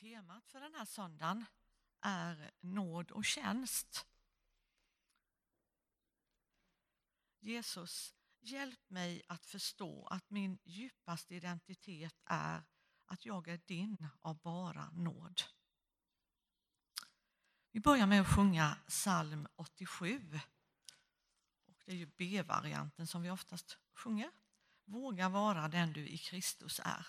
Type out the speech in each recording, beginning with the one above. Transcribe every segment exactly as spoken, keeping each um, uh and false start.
Temat för den här söndagen är nåd och tjänst. Jesus, hjälp mig att förstå att min djupaste identitet är att jag är din av bara nåd. Vi börjar med att sjunga psalm åttiosju. Och det är ju B-varianten som vi oftast sjunger. Våga vara den du i Kristus är.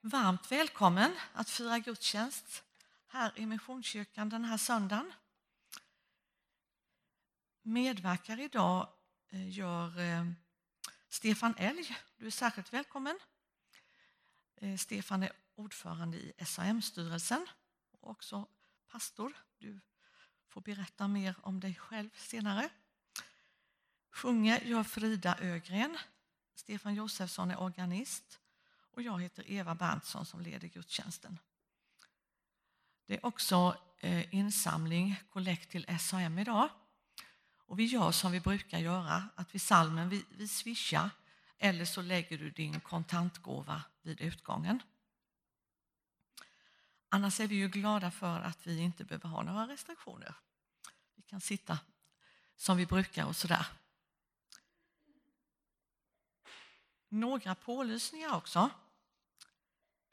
Varmt välkommen att fira gudstjänst här i Missionskyrkan den här söndagen. Medverkar idag gör Stefan Elg. Du är särskilt välkommen. Stefan är ordförande i S A M-styrelsen och också pastor. Du får berätta mer om dig själv senare. Sjunger gör Frida Ögren. Stefan Josefsson är organist. Och jag heter Eva Berntsson som leder gudstjänsten. Det är också insamling, kollekt till S H M idag. Och vi gör som vi brukar göra, att vi salmen vi, vi swishar eller så lägger du din kontantgåva vid utgången. Annars är vi ju glada för att vi inte behöver ha några restriktioner. Vi kan sitta som vi brukar och sådär. Några pålysningar också.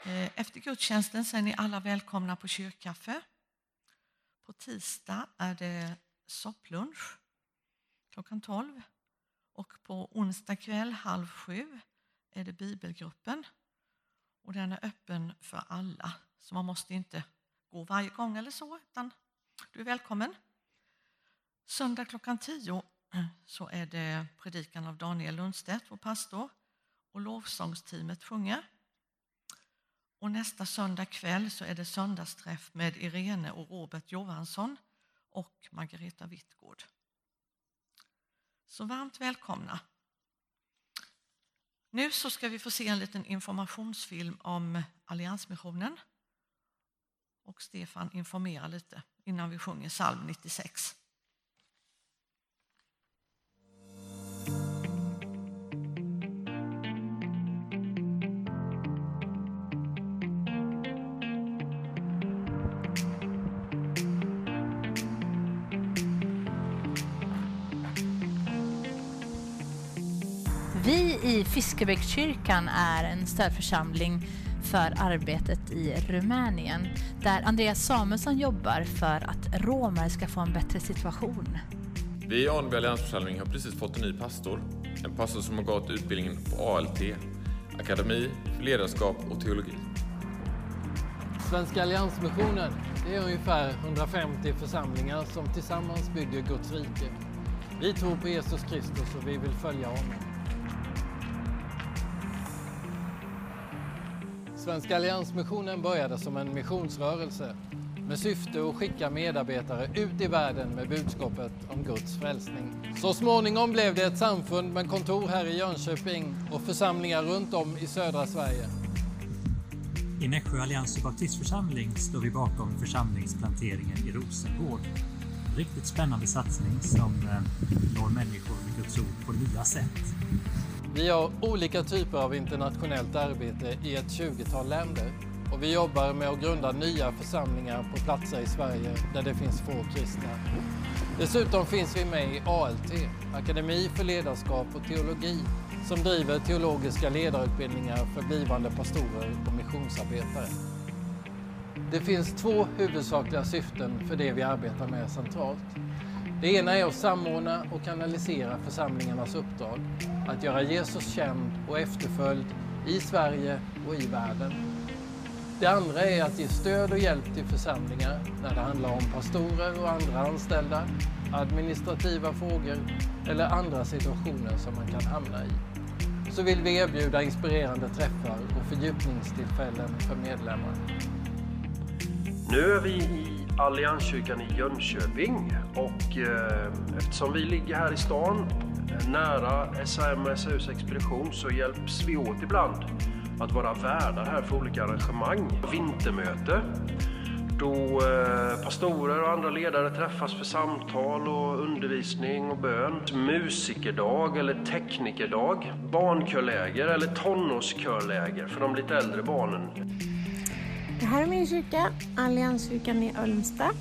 Efter gudstjänsten så är ni alla välkomna på kyrkkaffe. På tisdag är det sopplunch klockan tolv. Och på onsdag kväll halv sju är det bibelgruppen. Och den är öppen för alla. Så man måste inte gå varje gång eller så, utan du är välkommen. Söndag klockan tio så är det predikan av Daniel Lundstedt, vår pastor. Och lovsångsteamet sjunger. Och nästa söndag kväll så är det söndagsträff med Irene och Robert Johansson och Margareta Wittgård. Så varmt välkomna. Nu så ska vi få se en liten informationsfilm om Alliansmissionen. Och Stefan informerar lite innan vi sjunger psalm nittiosex. Vi i Fiskebäck kyrkan är en stödförsamling för arbetet i Rumänien, där Andreas Samuelsson jobbar för att romer ska få en bättre situation. Vi i Alliansförsamlingen har precis fått en ny pastor. En pastor som har gått utbildningen på A L T, akademi, ledarskap och teologi. Svenska Alliansmissionen, det är ungefär hundrafemtio församlingar som tillsammans bygger Guds rike. Vi tror på Jesus Kristus och vi vill följa honom. Svenska Alliansmissionen började som en missionsrörelse med syfte att skicka medarbetare ut i världen med budskapet om Guds frälsning. Så småningom blev det ett samfund med kontor här i Jönköping och församlingar runt om i södra Sverige. I Nässjö Allians och Baptistsförsamling står vi bakom församlingsplanteringen i Rosengård. En riktigt spännande satsning som når människor med Guds ord på nya sätt. Vi har olika typer av internationellt arbete i ett tjugotal länder och vi jobbar med att grunda nya församlingar på platser i Sverige där det finns få kristna. Dessutom finns vi med i A L T, Akademi för ledarskap och teologi, som driver teologiska ledarutbildningar för blivande pastorer och missionsarbetare. Det finns två huvudsakliga syften för det vi arbetar med centralt. Det ena är att samordna och kanalisera församlingarnas uppdrag, att göra Jesus känd och efterföljd i Sverige och i världen. Det andra är att ge stöd och hjälp till församlingar när det handlar om pastorer och andra anställda, administrativa frågor eller andra situationer som man kan hamna i. Så vill vi erbjuda inspirerande träffar och fördjupningstillfällen för medlemmar. Nu är vi i Allianskyrkan i Jönköping och eh, eftersom vi ligger här i stan nära S A M expedition så hjälps vi åt ibland att vara värdar här för olika arrangemang. Vintermöte då eh, pastorer och andra ledare träffas för samtal och undervisning och bön. Musikerdag eller teknikerdag, barnkörläger eller tonårskörläger för de lite äldre barnen. Det här är min kyrka, Allianskyrkan i Ölmsta.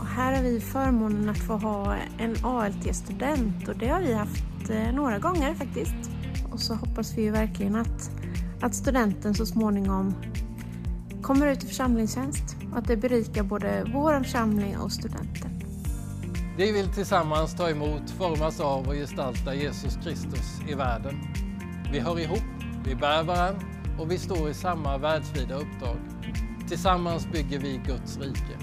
Och här har vi förmånen att få ha en A L T-student och det har vi haft några gånger faktiskt. Och så hoppas vi ju verkligen att, att studenten så småningom kommer ut i församlingstjänst och att det berikar både vår församling och studenten. Vi vill tillsammans ta emot, formas av och gestalta Jesus Kristus i världen. Vi hör ihop, vi bär varandra och vi står i samma världsvida uppdrag. Tillsammans bygger vi Guds rike.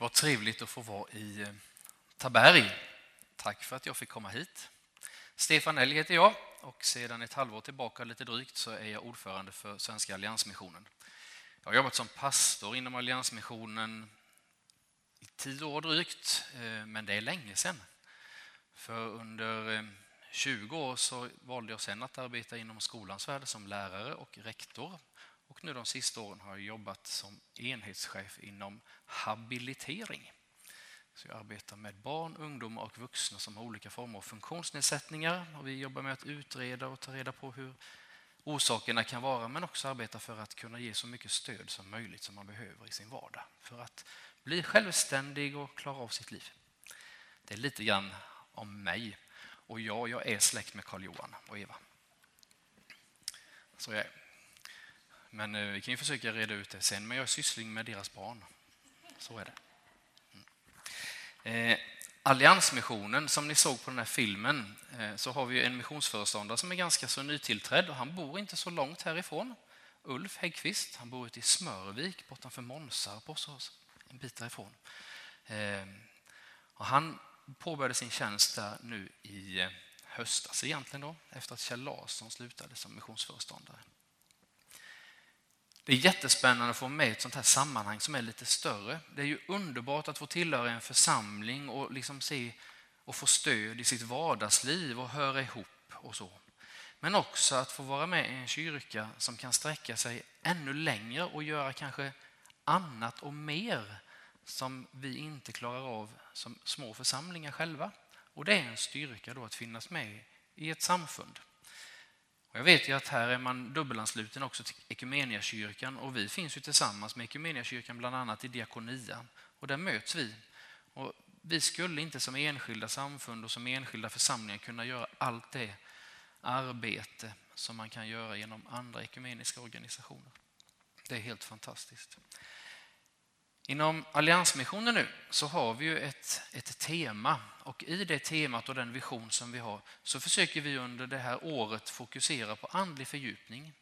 Vad trevligt att få vara i Taberg. Tack för att jag fick komma hit. Stefan Elg heter jag och sedan ett halvår tillbaka lite drygt så är jag ordförande för Svenska Alliansmissionen. Jag har jobbat som pastor inom Alliansmissionen i tio år drygt, men det är länge sedan. För under tjugo år så valde jag sedan att arbeta inom skolans värld som lärare och rektor. Och nu de sista åren har jag jobbat som enhetschef inom habilitering. Så jag arbetar med barn, ungdomar och vuxna som har olika former av funktionsnedsättningar. Och vi jobbar med att utreda och ta reda på hur orsakerna kan vara, men också arbeta för att kunna ge så mycket stöd som möjligt som man behöver i sin vardag. För att bli självständig och klara av sitt liv. Det är lite grann om mig. Och jag, jag är släkt med Karl Johan och Eva. Så jag är. Men vi kan ju försöka reda ut det sen. Men jag är syssling med deras barn. Så är det. Mm. Eh, Alliansmissionen, som ni såg på den här filmen, eh, så har vi en missionsföreståndare som är ganska så nytillträdd. Och han bor inte så långt härifrån. Ulf Häggqvist, han bor ute i Smörvik, bortanför Månsarpås, en bit därifrån. Eh, och han påbörjade sin tjänst där nu i höstas egentligen då, efter att Kjell Larsson slutade som missionsföreståndare. Det är jättespännande att få med ett sånt här sammanhang som är lite större. Det är ju underbart att få tillhöra en församling och liksom se och få stöd i sitt vardagsliv och höra ihop och så. Men också att få vara med i en kyrka som kan sträcka sig ännu längre och göra kanske annat och mer som vi inte klarar av som små församlingar själva. Och det är en styrka då att finnas med i ett samfund. Och jag vet ju att här är man dubbelansluten också till Ekumeniakyrkan, och vi finns ju tillsammans med Ekumeniakyrkan bland annat i diakonian, och där möts vi. Och vi skulle inte som enskilda samfund och som enskilda församlingar kunna göra allt det arbete som man kan göra genom andra ekumeniska organisationer. Det är helt fantastiskt. Inom Alliansmissionen nu så har vi ju ett, ett tema, och i det temat och den vision som vi har så försöker vi under det här året fokusera på andlig fördjupning.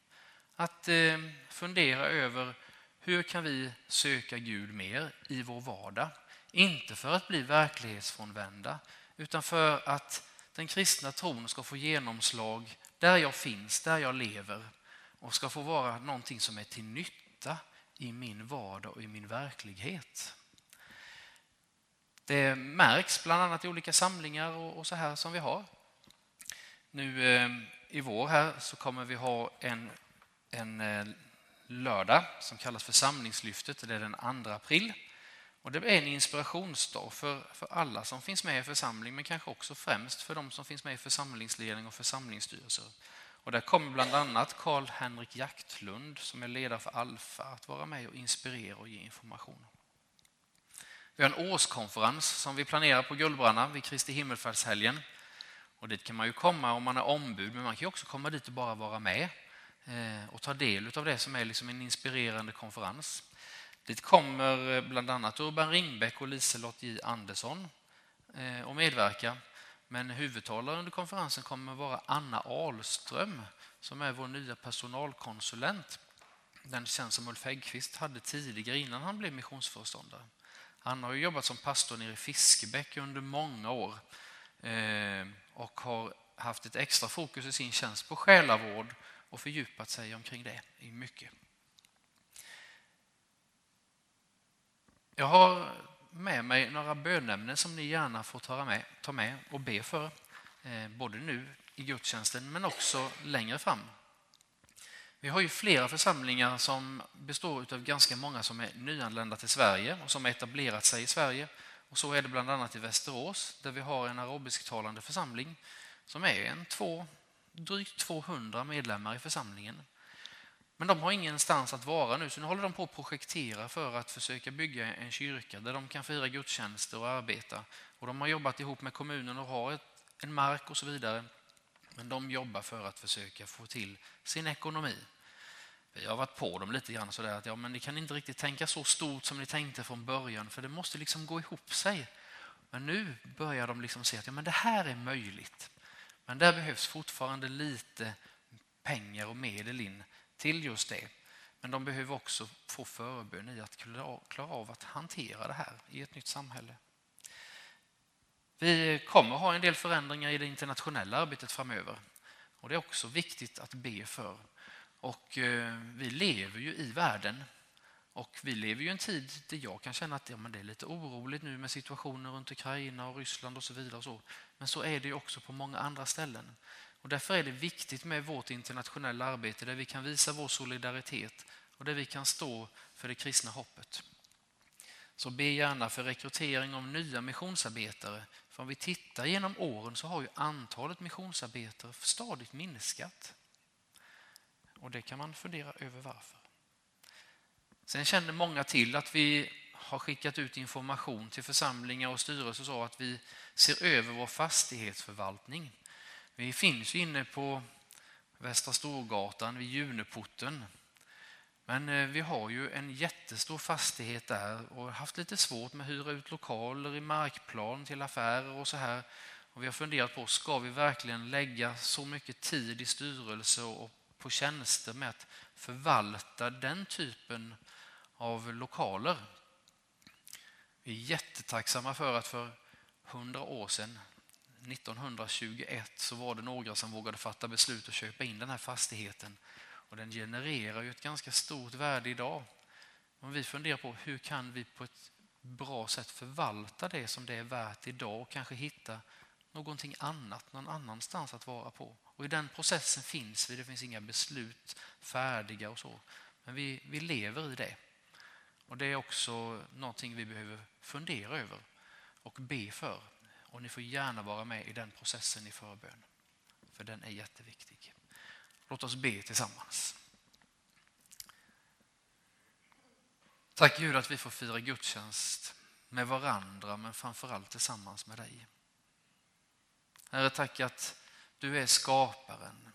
Att eh, fundera över hur kan vi söka Gud mer i vår vardag. Inte för att bli verklighetsfrånvända, utan för att den kristna tron ska få genomslag där jag finns, där jag lever, och ska få vara någonting som är till nytta i min vardag och i min verklighet. Det märks bland annat i olika samlingar och så här som vi har. Nu eh, i vår här så kommer vi ha en, en eh, lördag som kallas för samlingslyftet. Det är den andra april. Och det är en inspirationsdag för, för alla som finns med i församling, men kanske också främst för de som finns med i församlingsledning och församlingsstyrelser. Och där kommer bland annat Karl henrik Jaktlund, som är ledare för Alfa, att vara med och inspirera och ge information. Vi har en årskonferens som vi planerar på Gullbranna vid Kristi himmelfärdshelgen. Och dit kan man ju komma om man är ombud, men man kan ju också komma dit och bara vara med och ta del av det som är liksom en inspirerande konferens. Dit kommer bland annat Urban Ringbäck och Liselott J. Andersson och medverka. Men huvudtalare under konferensen kommer vara Anna Ahlström, som är vår nya personalkonsulent. Den känns som Ulf Häggqvist hade tidigare innan han blev missionsföreståndare. Han har ju jobbat som pastor nere i Fiskebäck under många år och har haft ett extra fokus i sin tjänst på själavård och fördjupat sig omkring det i mycket. Jag har med mig några bönämnen som ni gärna får ta med, ta med och be för. Eh, både nu i gudstjänsten men också längre fram. Vi har ju flera församlingar som består av ganska många som är nyanlända till Sverige och som har etablerat sig i Sverige. Och så är det bland annat i Västerås, där vi har en arabisktalande församling som är en två, drygt tvåhundra medlemmar i församlingen. Men de har ingenstans att vara nu, så nu håller de på att projektera för att försöka bygga en kyrka där de kan fira gudstjänster och arbeta. Och de har jobbat ihop med kommunen och har ett, en mark och så vidare. Men de jobbar för att försöka få till sin ekonomi. Jag har varit på dem lite grann sådär att ja, men ni kan inte riktigt tänka så stort som ni tänkte från början, för det måste liksom gå ihop sig. Men nu börjar de liksom se att ja, men det här är möjligt. Men där behövs fortfarande lite pengar och medel in till just det. Men de behöver också få förbön i att klara av att hantera det här i ett nytt samhälle. Vi kommer ha en del förändringar i det internationella arbetet framöver. Och det är också viktigt att be för. Och eh, vi lever ju i världen. Och vi lever ju i en tid där jag kan känna att ja, men det är lite oroligt nu med situationen runt Ukraina och Ryssland och så vidare. Och så. Men så är det ju också på många andra ställen. Och därför är det viktigt med vårt internationella arbete där vi kan visa vår solidaritet och där vi kan stå för det kristna hoppet. Så be gärna för rekrytering av nya missionsarbetare. För om vi tittar genom åren så har ju antalet missionsarbetare stadigt minskat. Och det kan man fundera över varför. Sen känner många till att vi har skickat ut information till församlingar och styrelser så att vi ser över vår fastighetsförvaltning. Vi finns ju inne på Västra Storgatan vid Juneporten. Men vi har ju en jättestor fastighet där och haft lite svårt med att hyra ut lokaler i markplan till affärer och så här. Och vi har funderat på, ska vi verkligen lägga så mycket tid i styrelse och på tjänster med att förvalta den typen av lokaler? Vi är jättetacksamma för att för hundra år sedan, nittonhundratjugoett, så var det några som vågade fatta beslut och köpa in den här fastigheten. Och den genererar ju ett ganska stort värde idag. Men vi funderar på hur kan vi på ett bra sätt förvalta det som det är värt idag och kanske hitta någonting annat, någon annanstans att vara på. Och i den processen finns vi, det finns inga beslut färdiga och så. Men vi, vi lever i det. Och det är också någonting vi behöver fundera över och be för. Och ni får gärna vara med i den processen i förbön. För den är jätteviktig. Låt oss be tillsammans. Tack Gud att vi får fira gudstjänst med varandra men framförallt tillsammans med dig. Herre, tack att du är skaparen.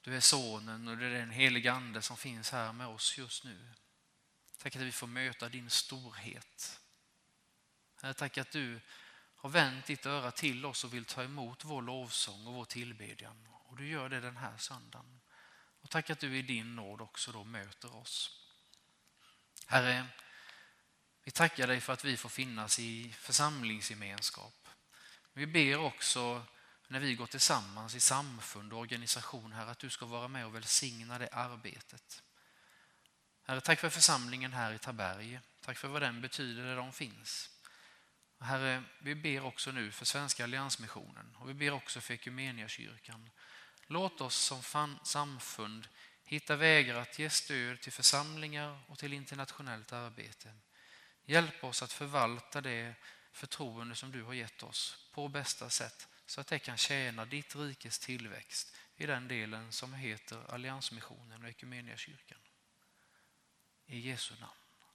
Du är sonen och det är den heliga ande som finns här med oss just nu. Tack att vi får möta din storhet. Herre, tack att du har vänt ditt öra till oss och vill ta emot vår lovsång och vår tillbedjan. Och du gör det den här söndagen. Och tack att du i din nåd också då möter oss. Herre, vi tackar dig för att vi får finnas i församlingsgemenskap. Vi ber också när vi går tillsammans i samfund och organisation här att du ska vara med och välsigna det arbetet. Herre, tack för församlingen här i Taberg. Tack för vad den betyder där de finns. Herre, vi ber också nu för Svenska Alliansmissionen och vi ber också för Ekumeniakyrkan. Låt oss som samfund hitta vägar att ge stöd till församlingar och till internationellt arbete. Hjälp oss att förvalta det förtroende som du har gett oss på bästa sätt så att det kan tjäna ditt rikes tillväxt i den delen som heter Alliansmissionen och Ekumeniakyrkan. I Jesu namn.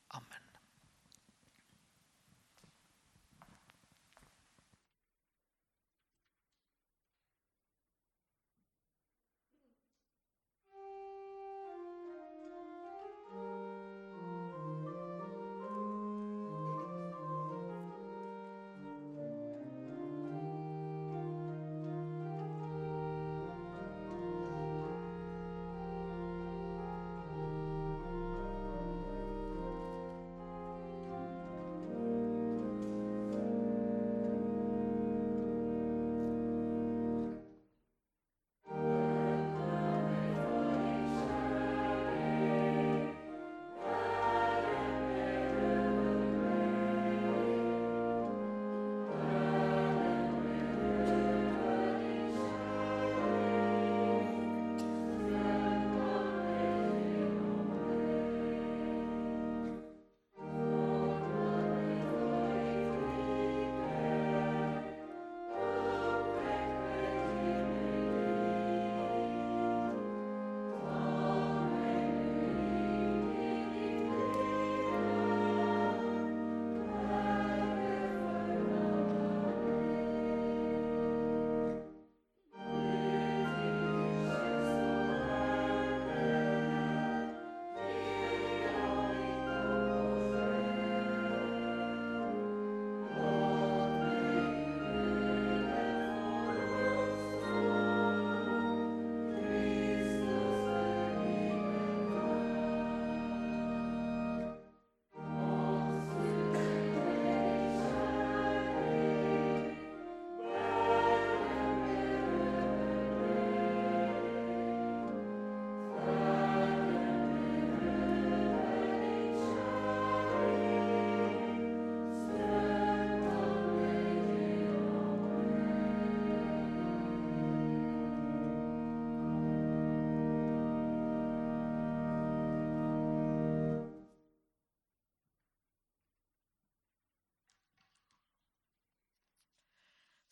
Amen.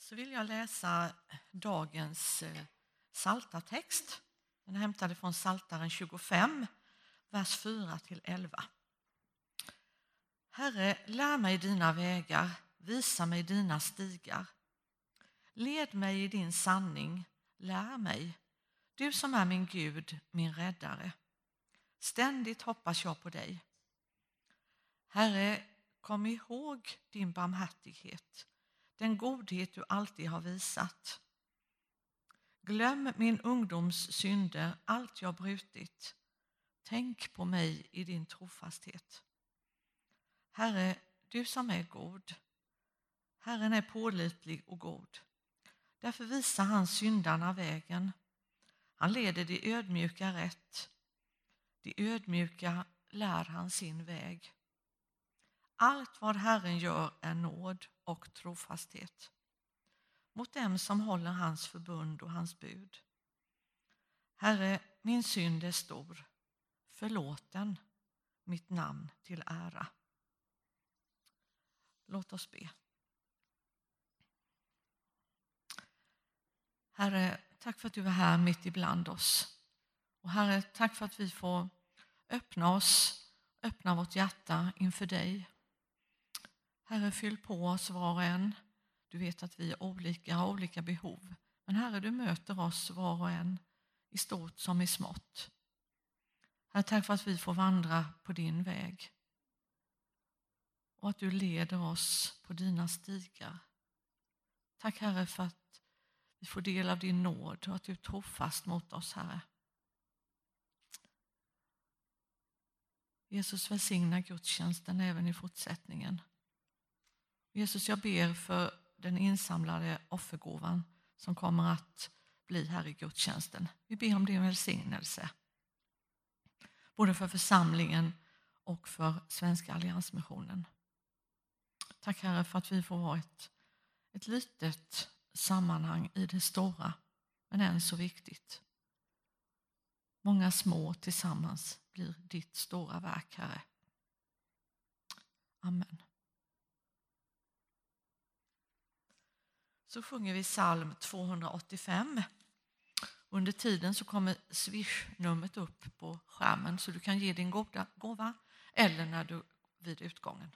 Så vill jag läsa dagens saltartext. Den är hämtad från Saltaren tjugofem, vers fyra till elva. Herre, lär mig dina vägar, visa mig dina stigar. Led mig i din sanning, lär mig. Du som är min Gud, min räddare. Ständigt hoppas jag på dig. Herre, kom ihåg din barmhärtighet. Den godhet du alltid har visat. Glöm min ungdoms synder, allt jag brutit. Tänk på mig i din trofasthet. Herre, du som är god. Herren är pålitlig och god. Därför visar han syndarna vägen. Han leder de ödmjuka rätt. De ödmjuka lär han sin väg. Allt vad Herren gör är nåd och trofasthet. mot dem som håller hans förbund och hans bud. Herre, min synd är stor, förlåt den, mitt namn till ära. Låt oss be. Herre, tack för att du är här mitt ibland oss. Och Herre, tack för att vi får öppna oss, öppna vårt hjärta inför dig. Herre, fyll på oss var och en. Du vet att vi är olika, har olika behov. Men Herre, du möter oss var och en, i stort som i smått. Herre, tack för att vi får vandra på din väg. Och att du leder oss på dina stigar. Tack Herre för att vi får del av din nåd och att du är trofast mot oss, Herre. Jesus, välsigna gudstjänsten även i fortsättningen. Jesus, jag ber för den insamlade offergåvan som kommer att bli här i gudstjänsten. Vi ber om din välsignelse. Både för församlingen och för Svenska Alliansmissionen. Tack Herre för att vi får vara ett, ett litet sammanhang i det stora, men än så viktigt. Många små tillsammans blir ditt stora verk, Herre. Amen. Så sjunger vi psalm tvåhundraåttiofem. Under tiden så kommer swish-numret upp på skärmen så du kan ge din goda gåva eller när du vid utgången.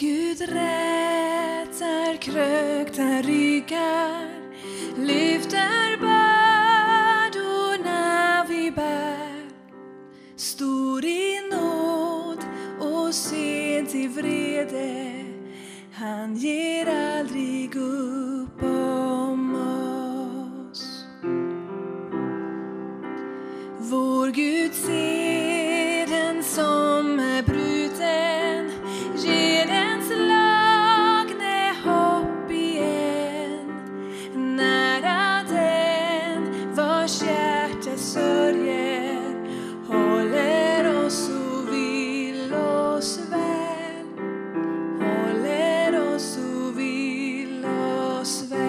Gud rätar, kröktar ryggar, lyfter bördorna vi bär. Stor i nåd och sent i vrede, han ger aldrig upp om oss. Vår Gud ser den som är bruten, ger den slagne hopp igen. Nära den vars hjärta sörjer, håller oss och vill oss väl. Håller oss och vill oss väl.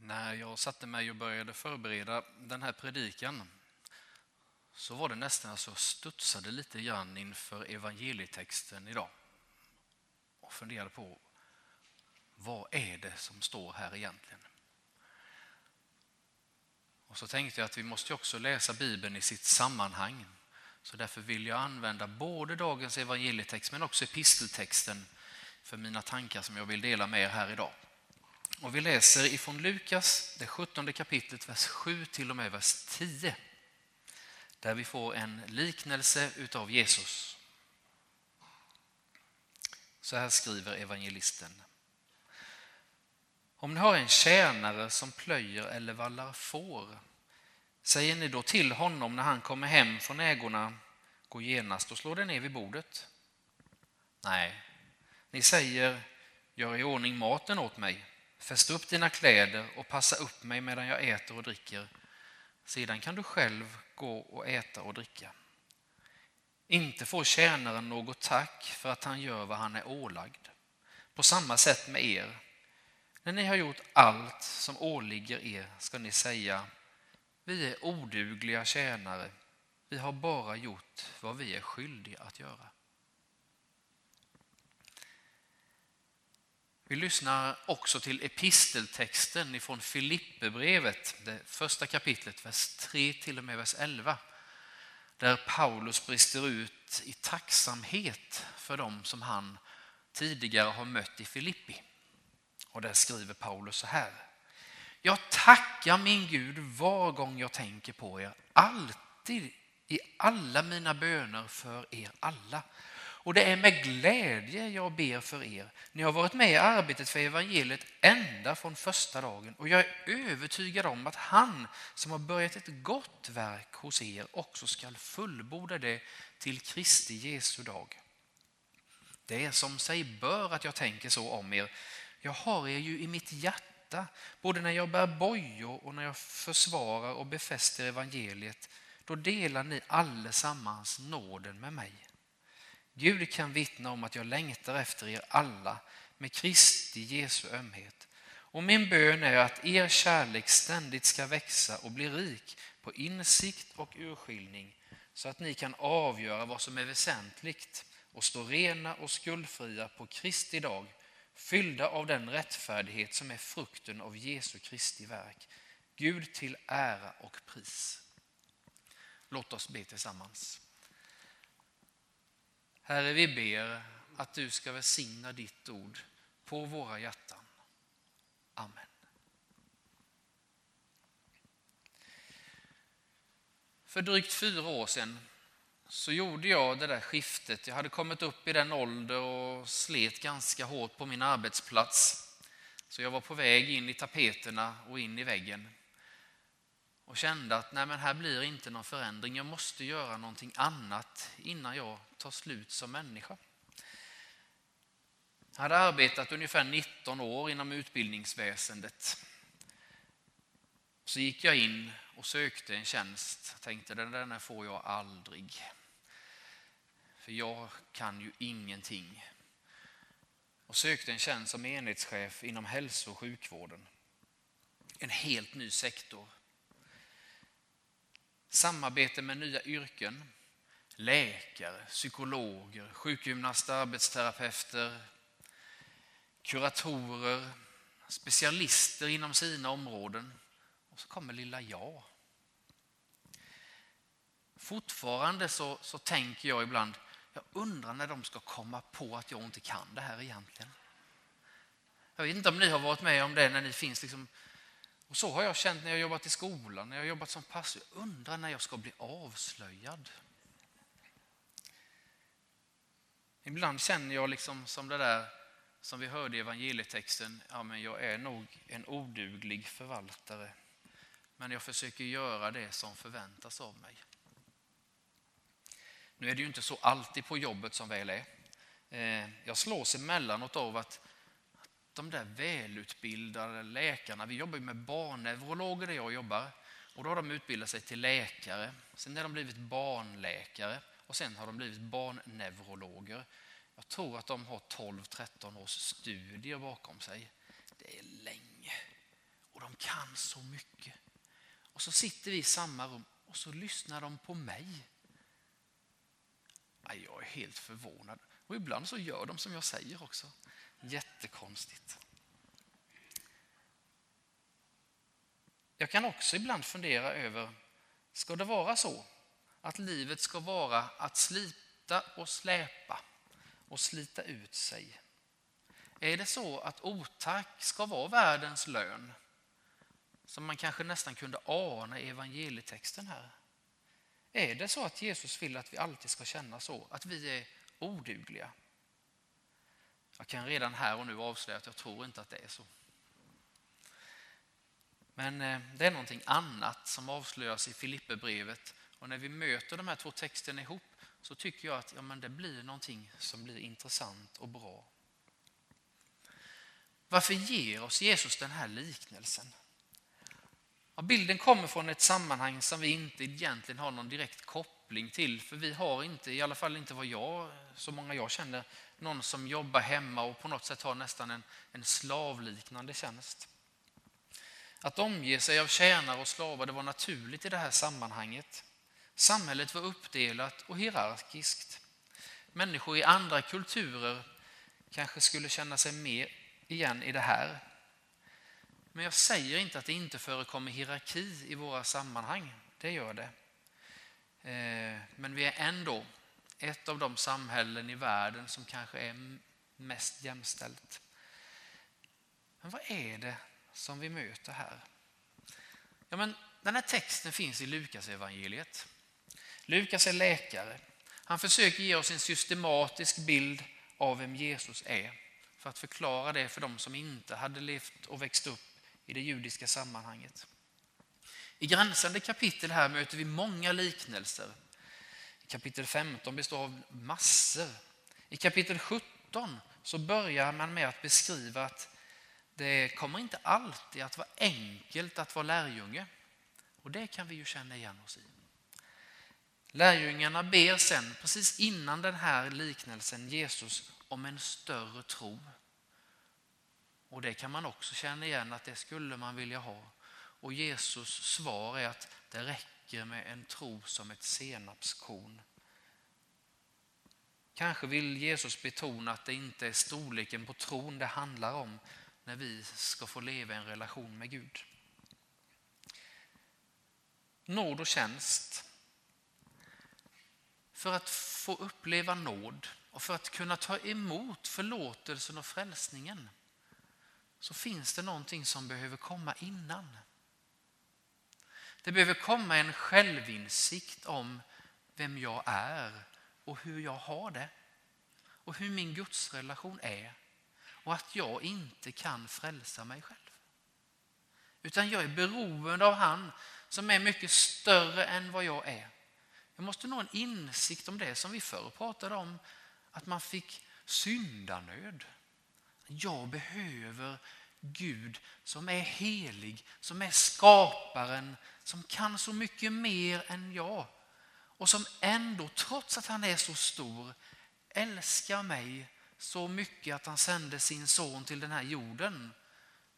När jag satte mig och började förbereda den här predikan så var det nästan så jag studsade lite grann inför evangelietexten idag. Och funderade på, vad är det som står här egentligen? Och så tänkte jag att vi måste också läsa Bibeln i sitt sammanhang. Så därför vill jag använda både dagens evangelietext men också episteltexten för mina tankar som jag vill dela med er här idag. Och vi läser ifrån Lukas, det sjuttonde kapitlet, vers sju till och med vers tio. Där vi får en liknelse utav Jesus. Så här skriver evangelisten. Om ni har en tjänare som plöjer eller vallar får, säger ni då till honom när han kommer hem från ägorna, gå genast och slå dig ner vid bordet? Nej, ni säger, gör i ordning maten åt mig. Fäst upp dina kläder och passa upp mig medan jag äter och dricker. Sedan kan du själv gå och äta och dricka. Inte får tjänaren något tack för att han gör vad han är ålagd. På samma sätt med er. När ni har gjort allt som åligger er ska ni säga: vi är odugliga tjänare. Vi har bara gjort vad vi är skyldiga att göra. Vi lyssnar också till episteltexten ifrån Filipperbrevet, det första kapitlet, vers tre till och med vers elva. Där Paulus brister ut i tacksamhet för dem som han tidigare har mött i Filippi. Och där skriver Paulus så här. Jag tackar min Gud var gång jag tänker på er, alltid i alla mina böner för er alla. Och det är med glädje jag ber för er. Ni har varit med i arbetet för evangeliet ända från första dagen. Och jag är övertygad om att han som har börjat ett gott verk hos er också ska fullborda det till Kristi Jesu dag. Det är som sig bör att jag tänker så om er. Jag har er ju i mitt hjärta, både när jag bär bojor och när jag försvarar och befäster evangeliet. Då delar ni allesammans nåden med mig. Gud kan vittna om att jag längtar efter er alla med Kristi Jesu ömhet. Och min bön är att er kärlek ständigt ska växa och bli rik på insikt och urskiljning så att ni kan avgöra vad som är väsentligt och stå rena och skuldfria på Kristi dag, fyllda av den rättfärdighet som är frukten av Jesu Kristi verk. Gud till ära och pris. Låt oss be tillsammans. Herre, vi ber att du ska välsigna ditt ord på våra hjärtan. Amen. För drygt fyra år sedan så gjorde jag det där skiftet. Jag hade kommit upp i den ålder och slet ganska hårt på min arbetsplats. Så jag var på väg in i tapeterna och in i väggen. Och kände att nej, men här blir inte någon förändring. Jag måste göra någonting annat innan jag tar slut som människa. Jag hade arbetat ungefär nitton år inom utbildningsväsendet. Så gick jag in och sökte en tjänst. Jag tänkte, den där får jag aldrig. För jag kan ju ingenting. Och sökte en tjänst som enhetschef inom hälso- och sjukvården. En helt ny sektor. Samarbete med nya yrken, läkare, psykologer, sjukgymnaster, arbetsterapeuter, kuratorer, specialister inom sina områden. Och så kommer lilla jag. Fortfarande så, så tänker jag ibland, jag undrar när de ska komma på att jag inte kan det här egentligen. Jag vet inte om ni har varit med om det när ni finns liksom... Och så har jag känt när jag jobbat i skolan, när jag jobbat som pastor. Jag undrar när jag ska bli avslöjad. Ibland känner jag liksom som det där som vi hörde i evangelietexten. Ja, men jag är nog en oduglig förvaltare. Men jag försöker göra det som förväntas av mig. Nu är det ju inte så alltid på jobbet som väl är. Jag slås emellanåt av att de där välutbildade läkarna, vi jobbar ju med barnneurologer där jag jobbar, och då har de utbildat sig till läkare, sen har de blivit barnläkare och sen har de blivit barnneurologer. Jag tror att de har tolv tretton års studier bakom sig. Det är länge. Och de kan så mycket. Och så sitter vi i samma rum och så lyssnar de på mig. Jag är helt förvånad. Och ibland så gör de som jag säger också. Jättekonstigt. Jag kan också ibland fundera över, ska det vara så att livet ska vara att slita och släpa och slita ut sig? Är det så att otack ska vara världens lön? Som man kanske nästan kunde ana i evangelietexten här. Är det så att Jesus vill att vi alltid ska känna så, att vi är odugliga? Jag kan redan här och nu avslöja att jag tror inte att det är så. Men det är någonting annat som avslöjas i Filipperbrevet. Och när vi möter de här två texterna ihop så tycker jag att ja, men det blir någonting som blir intressant och bra. Varför ger oss Jesus den här liknelsen? Ja, bilden kommer från ett sammanhang som vi inte egentligen har någon direkt koppling till. För vi har inte, i alla fall inte vad jag, så många jag känner, någon som jobbar hemma och på något sätt har nästan en, en slavliknande tjänst. Att omge sig av tjänare och slavar, det var naturligt i det här sammanhanget. Samhället var uppdelat och hierarkiskt. Människor i andra kulturer kanske skulle känna sig mer igen i det här. Men jag säger inte att det inte förekommer hierarki i våra sammanhang. Det gör det. Men vi är ändå ett av de samhällen i världen som kanske är mest jämställt. Men vad är det som vi möter här? Ja, men den här texten finns i Lukas evangeliet. Lukas är läkare. Han försöker ge oss en systematisk bild av vem Jesus är för att förklara det för de som inte hade levt och växt upp i det judiska sammanhanget. I gränsande kapitel här möter vi många liknelser. Kapitel femton består av massor. I kapitel sjutton så börjar man med att beskriva att det kommer inte alltid att vara enkelt att vara lärjunge. Och det kan vi ju känna igen oss i. Lärjungarna ber sen, precis innan den här liknelsen, Jesus om en större tro. Och det kan man också känna igen, att det skulle man vilja ha. Och Jesus svar är att det räcker med en tro som ett senapskorn. Kanske vill Jesus betona att det inte är storleken på tron det handlar om när vi ska få leva en relation med Gud. Nåd och tjänst. För att få uppleva nåd och för att kunna ta emot förlåtelsen och frälsningen så finns det någonting som behöver komma innan. Det behöver komma en självinsikt om vem jag är och hur jag har det och hur min gudsrelation är och att jag inte kan frälsa mig själv. Utan jag är beroende av han som är mycket större än vad jag är. Jag måste nå en insikt om det som vi förr pratade om, att man fick syndanöd. Jag behöver Gud som är helig, som är skaparen, som kan så mycket mer än jag. Och som ändå, trots att han är så stor, älskar mig så mycket att han sände sin son till den här jorden.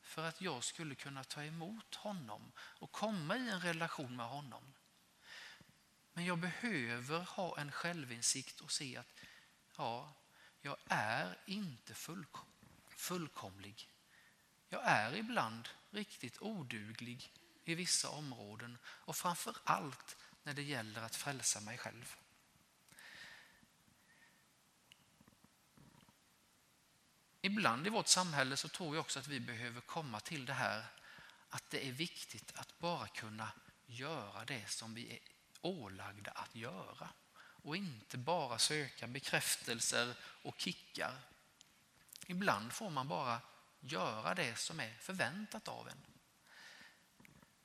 För att jag skulle kunna ta emot honom och komma i en relation med honom. Men jag behöver ha en självinsikt och se att ja, jag är inte fullkom- fullkomlig. Jag är ibland riktigt oduglig i vissa områden och framför allt när det gäller att frälsa mig själv. Ibland i vårt samhälle så tror jag också att vi behöver komma till det här att det är viktigt att bara kunna göra det som vi är ålagda att göra och inte bara söka bekräftelser och kickar. Ibland får man bara göra det som är förväntat av en.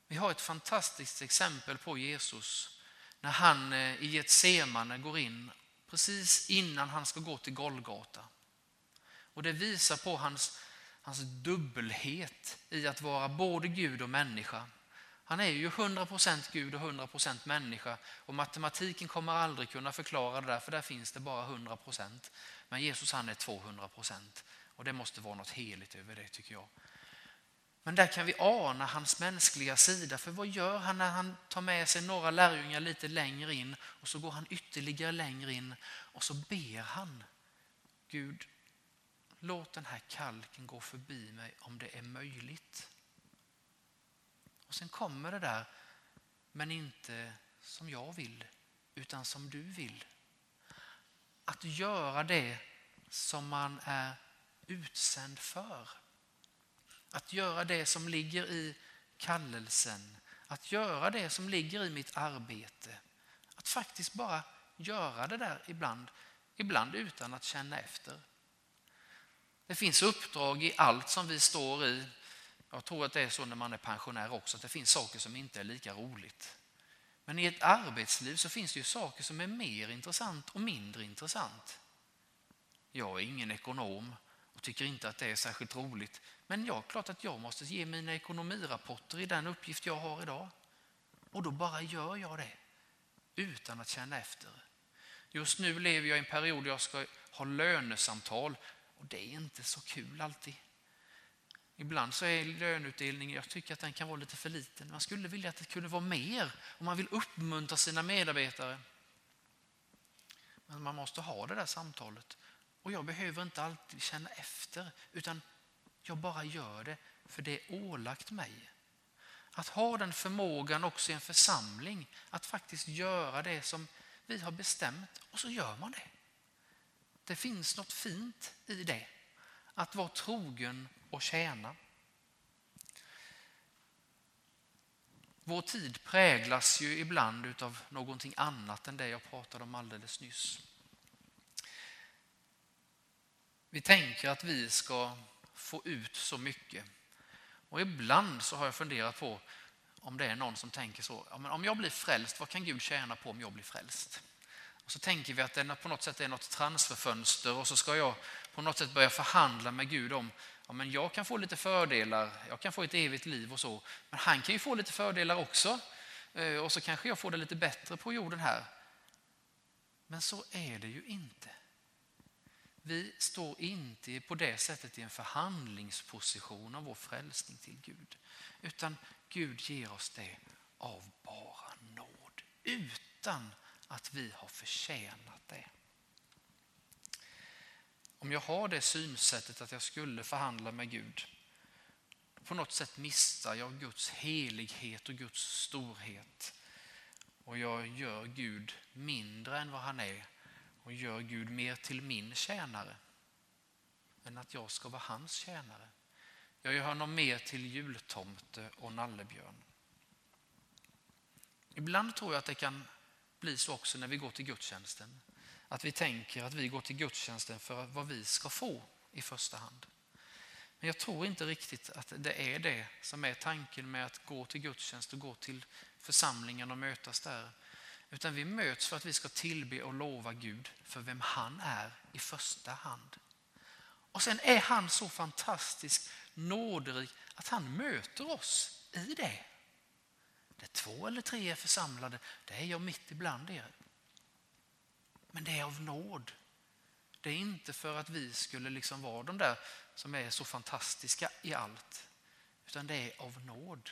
Vi har ett fantastiskt exempel på Jesus när han i Getsemane går in precis innan han ska gå till Golgata. Och det visar på hans, hans dubbelhet i att vara både Gud och människa. Han är ju hundra procent Gud och hundra procent människa. Och matematiken kommer aldrig kunna förklara det där, för där finns det bara hundra procent. Men Jesus, han är tvåhundra procent. Och det måste vara något heligt över det, tycker jag. Men där kan vi ana hans mänskliga sida. För vad gör han när han tar med sig några lärjungar lite längre in och så går han ytterligare längre in och så ber han: Gud, låt den här kalken gå förbi mig om det är möjligt. Och sen kommer det där, men inte som jag vill, utan som du vill. Att göra det som man är utsänd för. Att göra det som ligger i kallelsen. Att göra det som ligger i mitt arbete. Att faktiskt bara göra det där ibland, ibland utan att känna efter. Det finns uppdrag i allt som vi står i. Jag tror att det är så när man är pensionär också, att det finns saker som inte är lika roligt. Men i ett arbetsliv så finns det ju saker som är mer intressant och mindre intressant. Jag är ingen ekonom och tycker inte att det är särskilt roligt. Men jag är klart att jag måste ge mina ekonomirapporter i den uppgift jag har idag. Och då bara gör jag det utan att känna efter. Just nu lever jag i en period där jag ska ha lönesamtal. Och det är inte så kul alltid. Ibland så är löneutdelningen, jag tycker att den kan vara lite för liten. Man skulle vilja att det kunde vara mer. Och man vill uppmuntra sina medarbetare. Men man måste ha det där samtalet. Och jag behöver inte alltid känna efter. Utan Jag bara gör det för det är ålagt mig. Att ha den förmågan också i en församling att faktiskt göra det som vi har bestämt, och så gör man det. Det finns något fint i det. Att vara trogen och tjäna. Vår tid präglas ju ibland utav någonting annat än det jag pratade om alldeles nyss. Vi tänker att vi ska få ut så mycket. Och ibland så har jag funderat på om det är någon som tänker så. Ja, men om jag blir frälst, vad kan Gud tjäna på om jag blir frälst? Och så tänker vi att det på något sätt är något transferfönster, och så ska jag på något sätt börja förhandla med Gud om ja, men jag kan få lite fördelar, jag kan få ett evigt liv och så. Men han kan ju få lite fördelar också. Och så kanske jag får det lite bättre på jorden här. Men så är det ju inte. Vi står inte på det sättet i en förhandlingsposition av vår frälsning till Gud. Utan Gud ger oss det av bara nåd. Utan att vi har förtjänat det. Om jag har det synsättet att jag skulle förhandla med Gud, på något sätt missar jag Guds helighet och Guds storhet. Och jag gör Gud mindre än vad han är. Och gör Gud mer till min tjänare än att jag ska vara hans tjänare. Jag gör honom mer till jultomte och nallebjörn. Ibland tror jag att det kan bli så också när vi går till gudstjänsten. Att vi tänker att vi går till gudstjänsten för vad vi ska få i första hand. Men jag tror inte riktigt att det är det som är tanken med att gå till gudstjänst och gå till församlingen och mötas där. Utan vi möts för att vi ska tillbe och lova Gud för vem han är i första hand. Och sen är han så fantastisk, nådrig, att han möter oss i det. Det är två eller tre är församlade, det är jag mitt ibland er. Men det är av nåd. Det är inte för att vi skulle liksom vara de där som är så fantastiska i allt. Utan det är av nåd.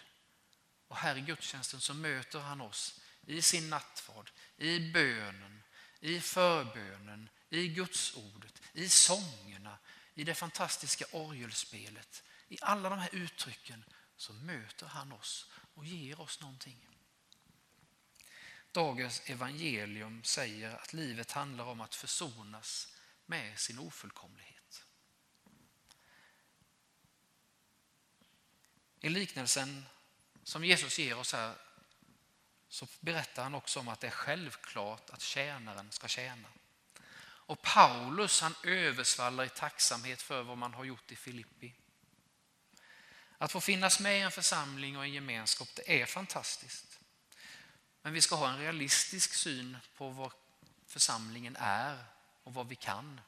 Och här i gudstjänsten så möter han oss. I sin nattvard, i bönen, i förbönen, i Guds ordet, i sångerna, i det fantastiska orgelspelet. I alla de här uttrycken så möter han oss och ger oss någonting. Dagens evangelium säger att livet handlar om att försonas med sin ofullkomlighet. I liknelsen som Jesus ger oss här så berättar han också om att det är självklart att tjänaren ska tjäna. Och Paulus han översvallar i tacksamhet för vad man har gjort i Filippi. Att få finnas med i en församling och en gemenskap, det är fantastiskt. Men vi ska ha en realistisk syn på vad församlingen är och vad vi kan.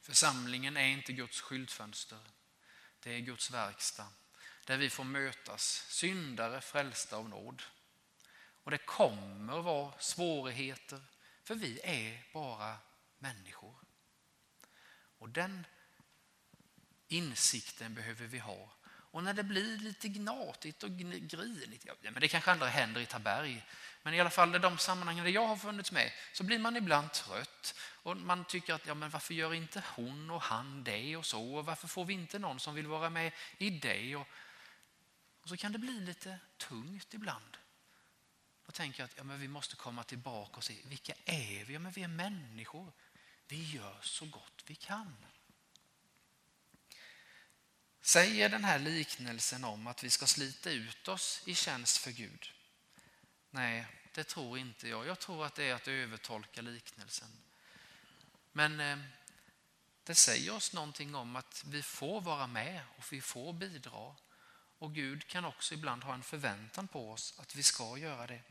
Församlingen är inte Guds skyltfönster. Det är Guds verkstad. Där vi får mötas, syndare frälsta av nåd. Och det kommer vara svårigheter, för vi är bara människor. Och den insikten behöver vi ha. Och när det blir lite gnatigt och grinigt, ja, men det kanske andra händer i Taberg, men i alla fall i de sammanhangen där jag har funnits med, så blir man ibland trött. Och man tycker att ja, men varför gör inte hon och han det och så? Och varför får vi inte någon som vill vara med i det? Och, och så kan det bli lite tungt ibland. Och tänker att ja, men vi måste komma tillbaka och se vilka är vi? Ja, men vi är människor. Vi gör så gott vi kan. Säger den här liknelsen om att vi ska slita ut oss i tjänst för Gud? Nej, det tror inte jag. Jag tror att det är att övertolka liknelsen. Men eh, det säger oss någonting om att vi får vara med och vi får bidra. Och Gud kan också ibland ha en förväntan på oss att vi ska göra det.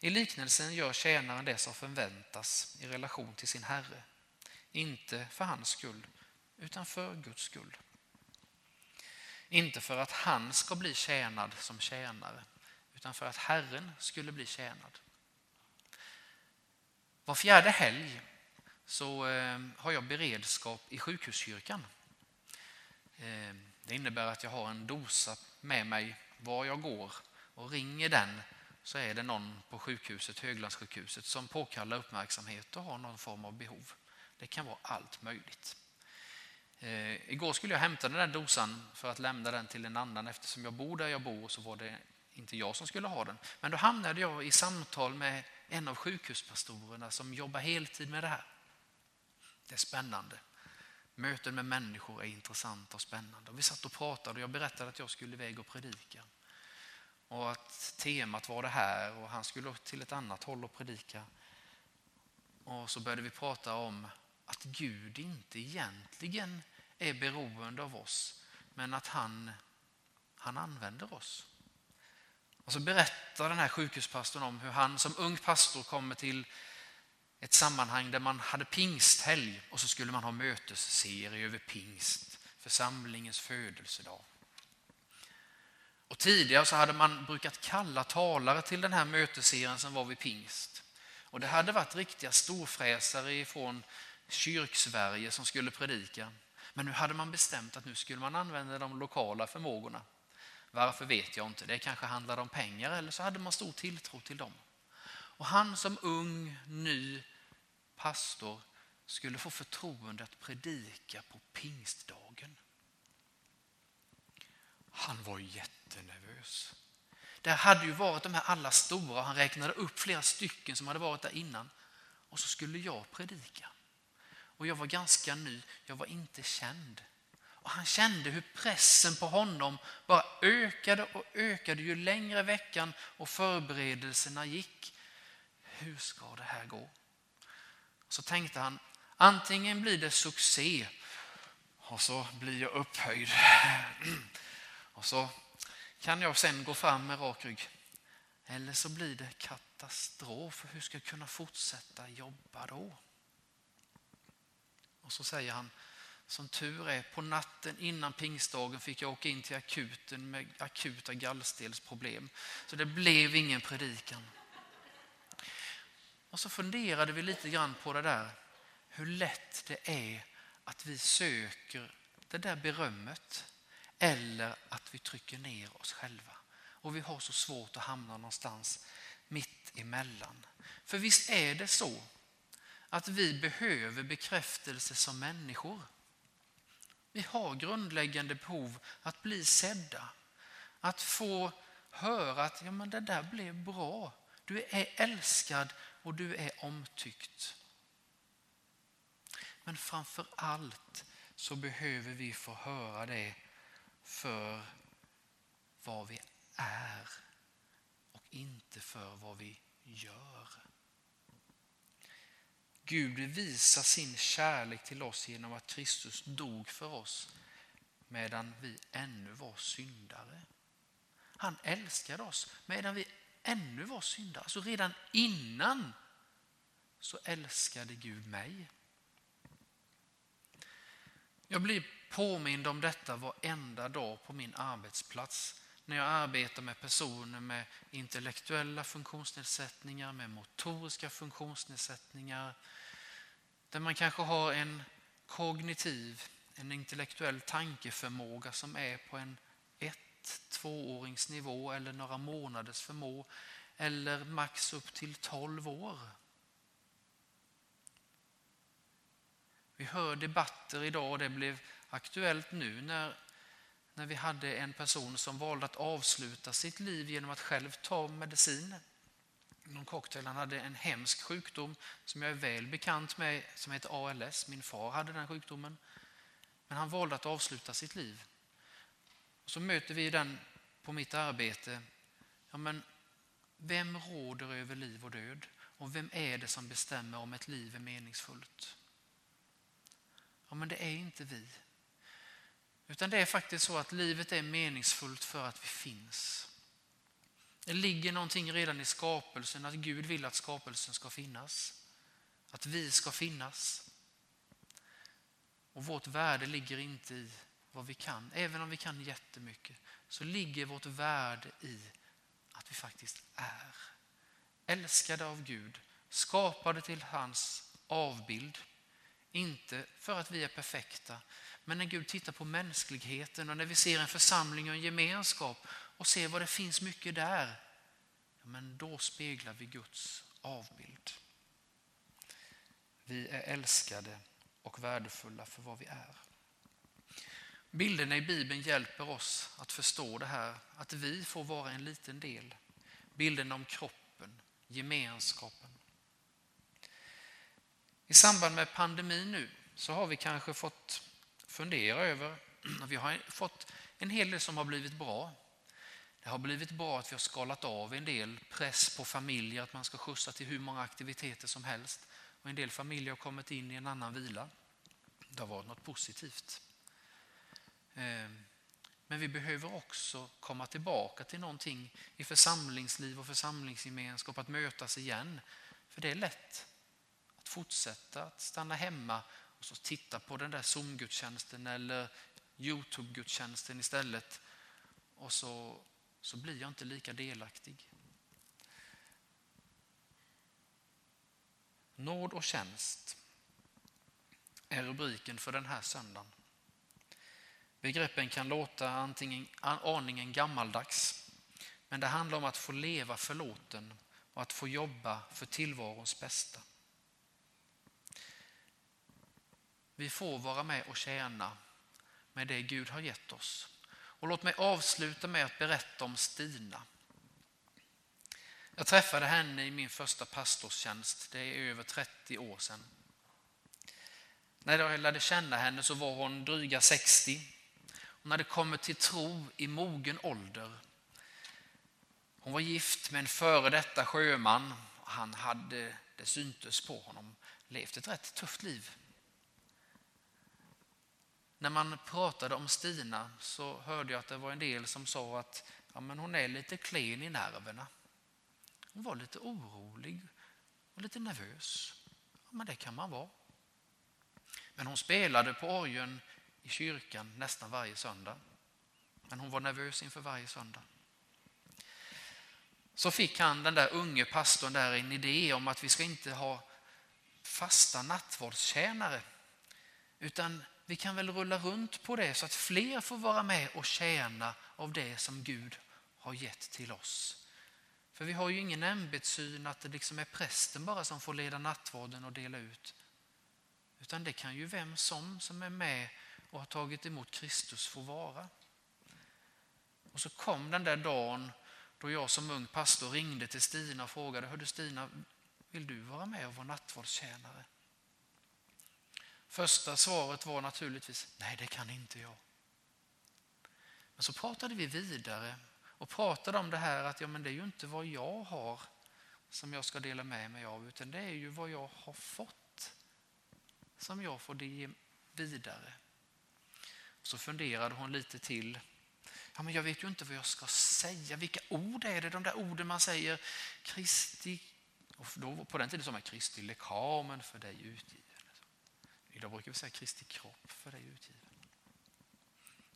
I liknelsen gör tjänaren det som förväntas i relation till sin herre. Inte för hans skull, utan för Guds skull. Inte för att han ska bli tjänad som tjänare, utan för att Herren skulle bli tjänad. Var fjärde helg så har jag beredskap i sjukhuskyrkan. Det innebär att jag har en dosa med mig var jag går, och ringer den så är det någon på sjukhuset, Höglandssjukhuset, som påkallar uppmärksamhet och har någon form av behov. Det kan vara allt möjligt. Eh, igår skulle jag hämta den där dosan för att lämna den till en annan, eftersom jag bor där jag bor och så var det inte jag som skulle ha den. Men då hamnade jag i samtal med en av sjukhuspastorer som jobbar heltid med det här. Det är spännande. Möten med människor är intressanta och spännande. Och vi satt och pratade och jag berättade att jag skulle iväg och predika. Och att temat var det här och han skulle till ett annat håll och predika. Och så började vi prata om att Gud inte egentligen är beroende av oss, men att han, han använder oss. Och så berättar den här sjukhuspastorn om hur han som ung pastor kommer till ett sammanhang där man hade pingsthelg och så skulle man ha mötesserie över pingst, församlingens födelsedag. Och tidigare så hade man brukat kalla talare till den här mötesserien som var vid pingst. Och det hade varit riktiga storfräsare från Kyrksverige som skulle predika. Men nu hade man bestämt att nu skulle man använda de lokala förmågorna. Varför vet jag inte. Det kanske handlade om pengar eller så hade man stor tilltro till dem. Och han som ung, ny pastor skulle få förtroende att predika på pingstdagen. Han var jättenervös. Det hade ju varit de här alla stora. Han räknade upp flera stycken som hade varit där innan. Och så skulle jag predika. Och jag var ganska ny. Jag var inte känd. Och han kände hur pressen på honom bara ökade och ökade ju längre veckan och förberedelserna gick. Hur ska det här gå? Så tänkte han, antingen blir det succé och så blir jag upphöjd. Och så kan jag sen gå fram med rak rygg. Eller så blir det katastrof. Hur ska jag kunna fortsätta jobba då? Och så säger han, som tur är, på natten innan pingstdagen fick jag åka in till akuten med akuta gallstensproblem. Så det blev ingen predikan. Och så funderade vi lite grann på det där. Hur lätt det är att vi söker det där berömmet. Eller att vi trycker ner oss själva. Och vi har så svårt att hamna någonstans mitt emellan. För visst är det så att vi behöver bekräftelse som människor. Vi har grundläggande behov att bli sedda. Att få höra att ja, men det där blev bra. Du är älskad och du är omtyckt. Men framför allt så behöver vi få höra det för vad vi är och inte för vad vi gör. Gud visar sin kärlek till oss genom att Kristus dog för oss medan vi ännu var syndare. Han älskade oss medan vi ännu var syndare. Alltså redan innan så älskade Gud mig. Jag blir påmind om detta varenda dag på min arbetsplats när jag arbetar med personer med intellektuella funktionsnedsättningar, med motoriska funktionsnedsättningar, där man kanske har en kognitiv, en intellektuell tankeförmåga som är på en ett, tvååringsnivå eller några månaders förmåga eller max upp till tolv år. Vi hör debatter idag och det blev aktuellt nu när, när vi hade en person som valde att avsluta sitt liv genom att själv ta medicin. Någon cocktail, han hade en hemsk sjukdom som jag är väl bekant med som heter A L S. Min far hade den sjukdomen. Men han valde att avsluta sitt liv. Och så möter vi den på mitt arbete. Ja, men vem råder över liv och död? Och vem är det som bestämmer om ett liv är meningsfullt? Ja, men det är inte vi. Utan det är faktiskt så att livet är meningsfullt för att vi finns. Det ligger någonting redan i skapelsen, att Gud vill att skapelsen ska finnas. Att vi ska finnas. Och vårt värde ligger inte i vad vi kan. Även om vi kan jättemycket så ligger vårt värde i att vi faktiskt är. Älskade av Gud, skapade till hans avbild. Inte för att vi är perfekta, men när Gud tittar på mänskligheten och när vi ser en församling och en gemenskap och ser vad det finns mycket där, men då speglar vi Guds avbild. Vi är älskade och värdefulla för vad vi är. Bilderna i Bibeln hjälper oss att förstå det här, att vi får vara en liten del. Bilden om kroppen, gemenskapen. I samband med pandemin nu så har vi kanske fått fundera över, vi har fått en hel del som har blivit bra. Det har blivit bra att vi har skalat av en del press på familjer, att man ska skjutsa till hur många aktiviteter som helst. Och en del familjer har kommit in i en annan vila. Det har varit något positivt. Men vi behöver också komma tillbaka till någonting i församlingsliv och församlingsgemenskap, att mötas igen. För det är lätt att fortsätta att stanna hemma och så titta på den där Zoom-gudstjänsten eller YouTube-gudstjänsten istället. Och så, så blir jag inte lika delaktig. Nåd och tjänst är rubriken för den här söndagen. Begreppen kan låta antingen aningen gammaldags, men det handlar om att få leva förlåten och att få jobba för tillvarons bästa. Vi får vara med och tjäna med det Gud har gett oss. Och låt mig avsluta med att berätta om Stina. Jag träffade henne i min första pastorstjänst. Det är över trettio år sedan. När jag lärde känna henne så var hon dryga sextio. Hon hade kommit till tro i mogen ålder. Hon var gift med en före detta sjöman. Han hade, det syntes på honom, levt ett rätt tufft liv. När man pratade om Stina så hörde jag att det var en del som sa att ja, men hon är lite klen i nerverna. Hon var lite orolig och lite nervös. Ja, men det kan man vara. Men hon spelade på orgeln i kyrkan nästan varje söndag. Men hon var nervös inför varje söndag. Så fick han, den där unge pastorn där, en idé om att vi ska inte ha fasta nattvardstjänare, utan vi kan väl rulla runt på det så att fler får vara med och tjäna av det som Gud har gett till oss. För vi har ju ingen ämbetssyn att det liksom är prästen bara som får leda nattvarden och dela ut. Utan det kan ju vem som som är med och har tagit emot Kristus få vara. Och så kom den där dagen då jag som ung pastor ringde till Stina och frågade: hörde Stina, vill du vara med och vara nattvardstjänare? Första svaret var naturligtvis: nej, det kan inte jag. Men så pratade vi vidare och pratade om det här att ja, men det är ju inte vad jag har som jag ska dela med mig av, utan det är ju vad jag har fått som jag får ge vidare. Så funderade hon lite till. Ja, men jag vet ju inte vad jag ska säga. Vilka ord är det? De där orden man säger. Kristi, och då, på den tiden sa man Kristi lekamen för dig utgiven. Idag brukar vi säga Kristi kropp för dig utgiven.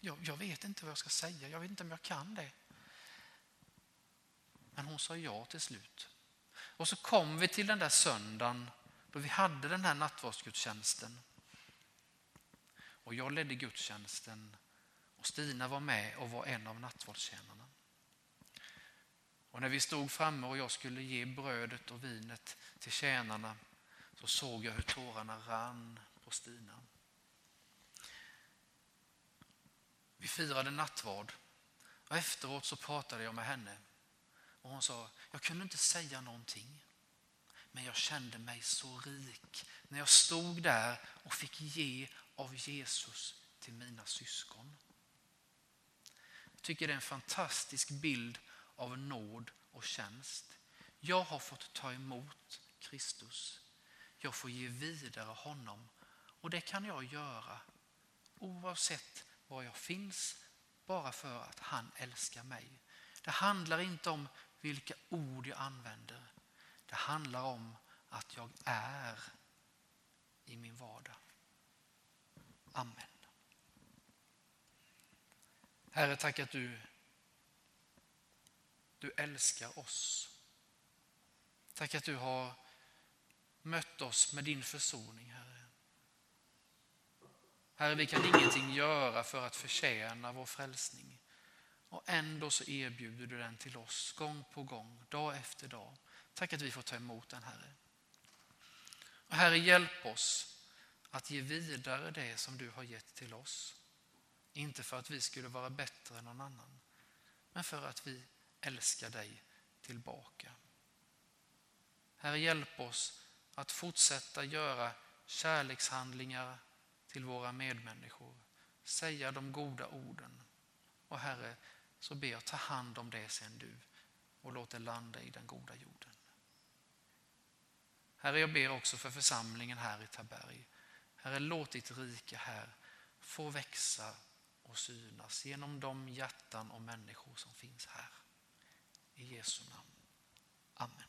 Jag, jag vet inte vad jag ska säga. Jag vet inte om jag kan det. Men hon sa ja till slut. Och så kom vi till den där söndagen då vi hade den här nattvardsgudstjänsten. Och jag ledde gudstjänsten. Och Stina var med och var en av nattvardstjänarna. Och när vi stod framme och jag skulle ge brödet och vinet till tjänarna så såg jag hur tårarna rann på Stina. Vi firade nattvard. Och efteråt så pratade jag med henne. Och hon sa: jag kunde inte säga någonting. Men jag kände mig så rik när jag stod där och fick ge av Jesus till mina syskon. Jag tycker det är en fantastisk bild av nåd och tjänst. Jag har fått ta emot Kristus. Jag får ge vidare honom. Och det kan jag göra oavsett var jag finns, bara för att han älskar mig. Det handlar inte om vilka ord jag använder. Det handlar om att jag är i min vardag. Amen. Herre, tack att du, du älskar oss. Tack att du har mött oss med din försoning, Herre. Herre, vi kan ingenting göra för att förtjäna vår frälsning. Och ändå så erbjuder du den till oss gång på gång, dag efter dag. Tack att vi får ta emot den, Herre. Och Herre, hjälp oss att ge vidare det som du har gett till oss. Inte för att vi skulle vara bättre än någon annan, men för att vi älskar dig tillbaka. Herre, hjälp oss att fortsätta göra kärlekshandlingar till våra medmänniskor. Säga de goda orden. Och Herre, så ber jag, ta hand om det sen du och låt det landa i den goda jorden. Herre, jag ber också för församlingen här i Taberg. Herre, låt ditt rike här få växa och synas genom de hjärtan och människor som finns här. I Jesu namn. Amen.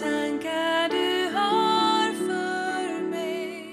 Tankar du har för mig.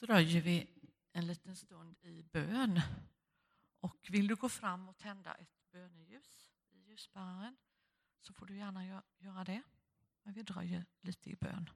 dröjer vi en liten stund i bön. Och vill du gå fram och tända ett böneljus i ljusbäraren så får du gärna gö- göra det. Men vi dröjer lite i bön.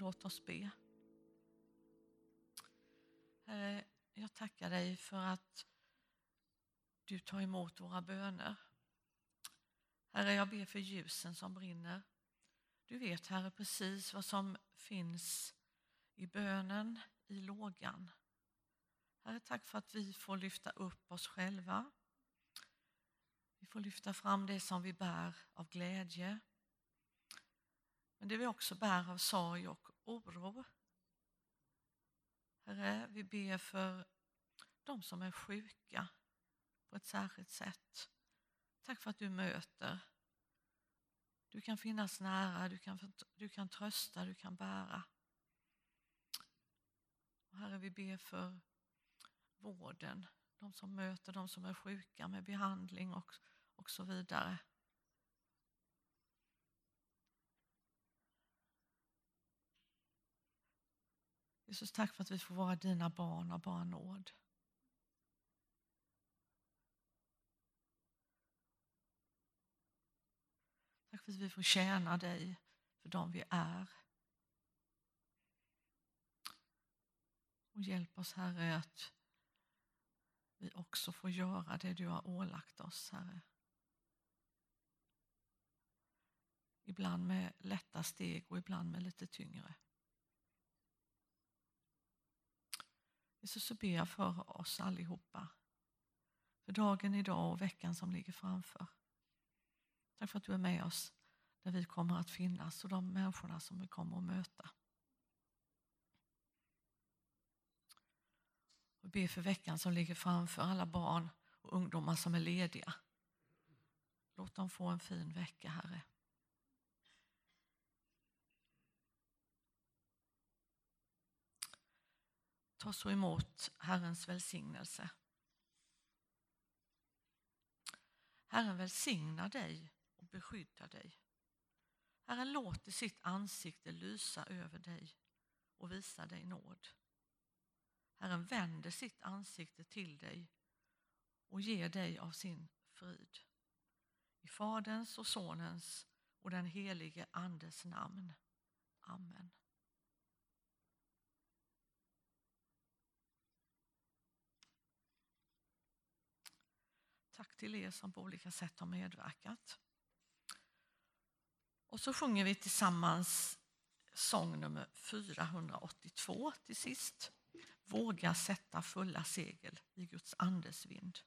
Låt oss be. Herre, jag tackar dig för att du tar emot våra böner. Herre, jag ber för ljusen som brinner. Du vet, Herre, precis vad som finns i bönen, i lågan. Herre, tack för att vi får lyfta upp oss själva. Vi får lyfta fram det som vi bär av glädje. Men det vi också bär av sorg och oro. Herre, vi ber för de som är sjuka på ett särskilt sätt. Tack för att du möter. Du kan finnas nära, du kan, du kan trösta, du kan bära. Och Herre, vi ber för vården. De som möter, de som är sjuka med behandling och, och så vidare. Jesus, tack för att vi får vara dina barn och bara nåd. Tack för att vi får tjäna dig för dem vi är. Och hjälp oss, Herre, att vi också får göra det du har ålagt oss, Herre. Ibland med lätta steg och ibland med lite tyngre. Jesus, så ber jag för oss allihopa. För dagen idag och veckan som ligger framför. Tack för att du är med oss där vi kommer att finnas och de människorna som vi kommer att möta. Och be för veckan som ligger framför alla barn och ungdomar som är lediga. Låt dem få en fin vecka, Herre. Ta så emot Herrens välsignelse. Herren välsignar dig och beskyddar dig. Herren låter sitt ansikte lysa över dig och visa dig nåd. Herren vänder sitt ansikte till dig och ger dig av sin frid. I Faderns och Sonens och den helige Andes namn. Amen. Tack till er som på olika sätt har medverkat. Och så sjunger vi tillsammans sång nummer fyrahundraåttiotvå till sist. Våga sätta fulla segel i Guds andes vind.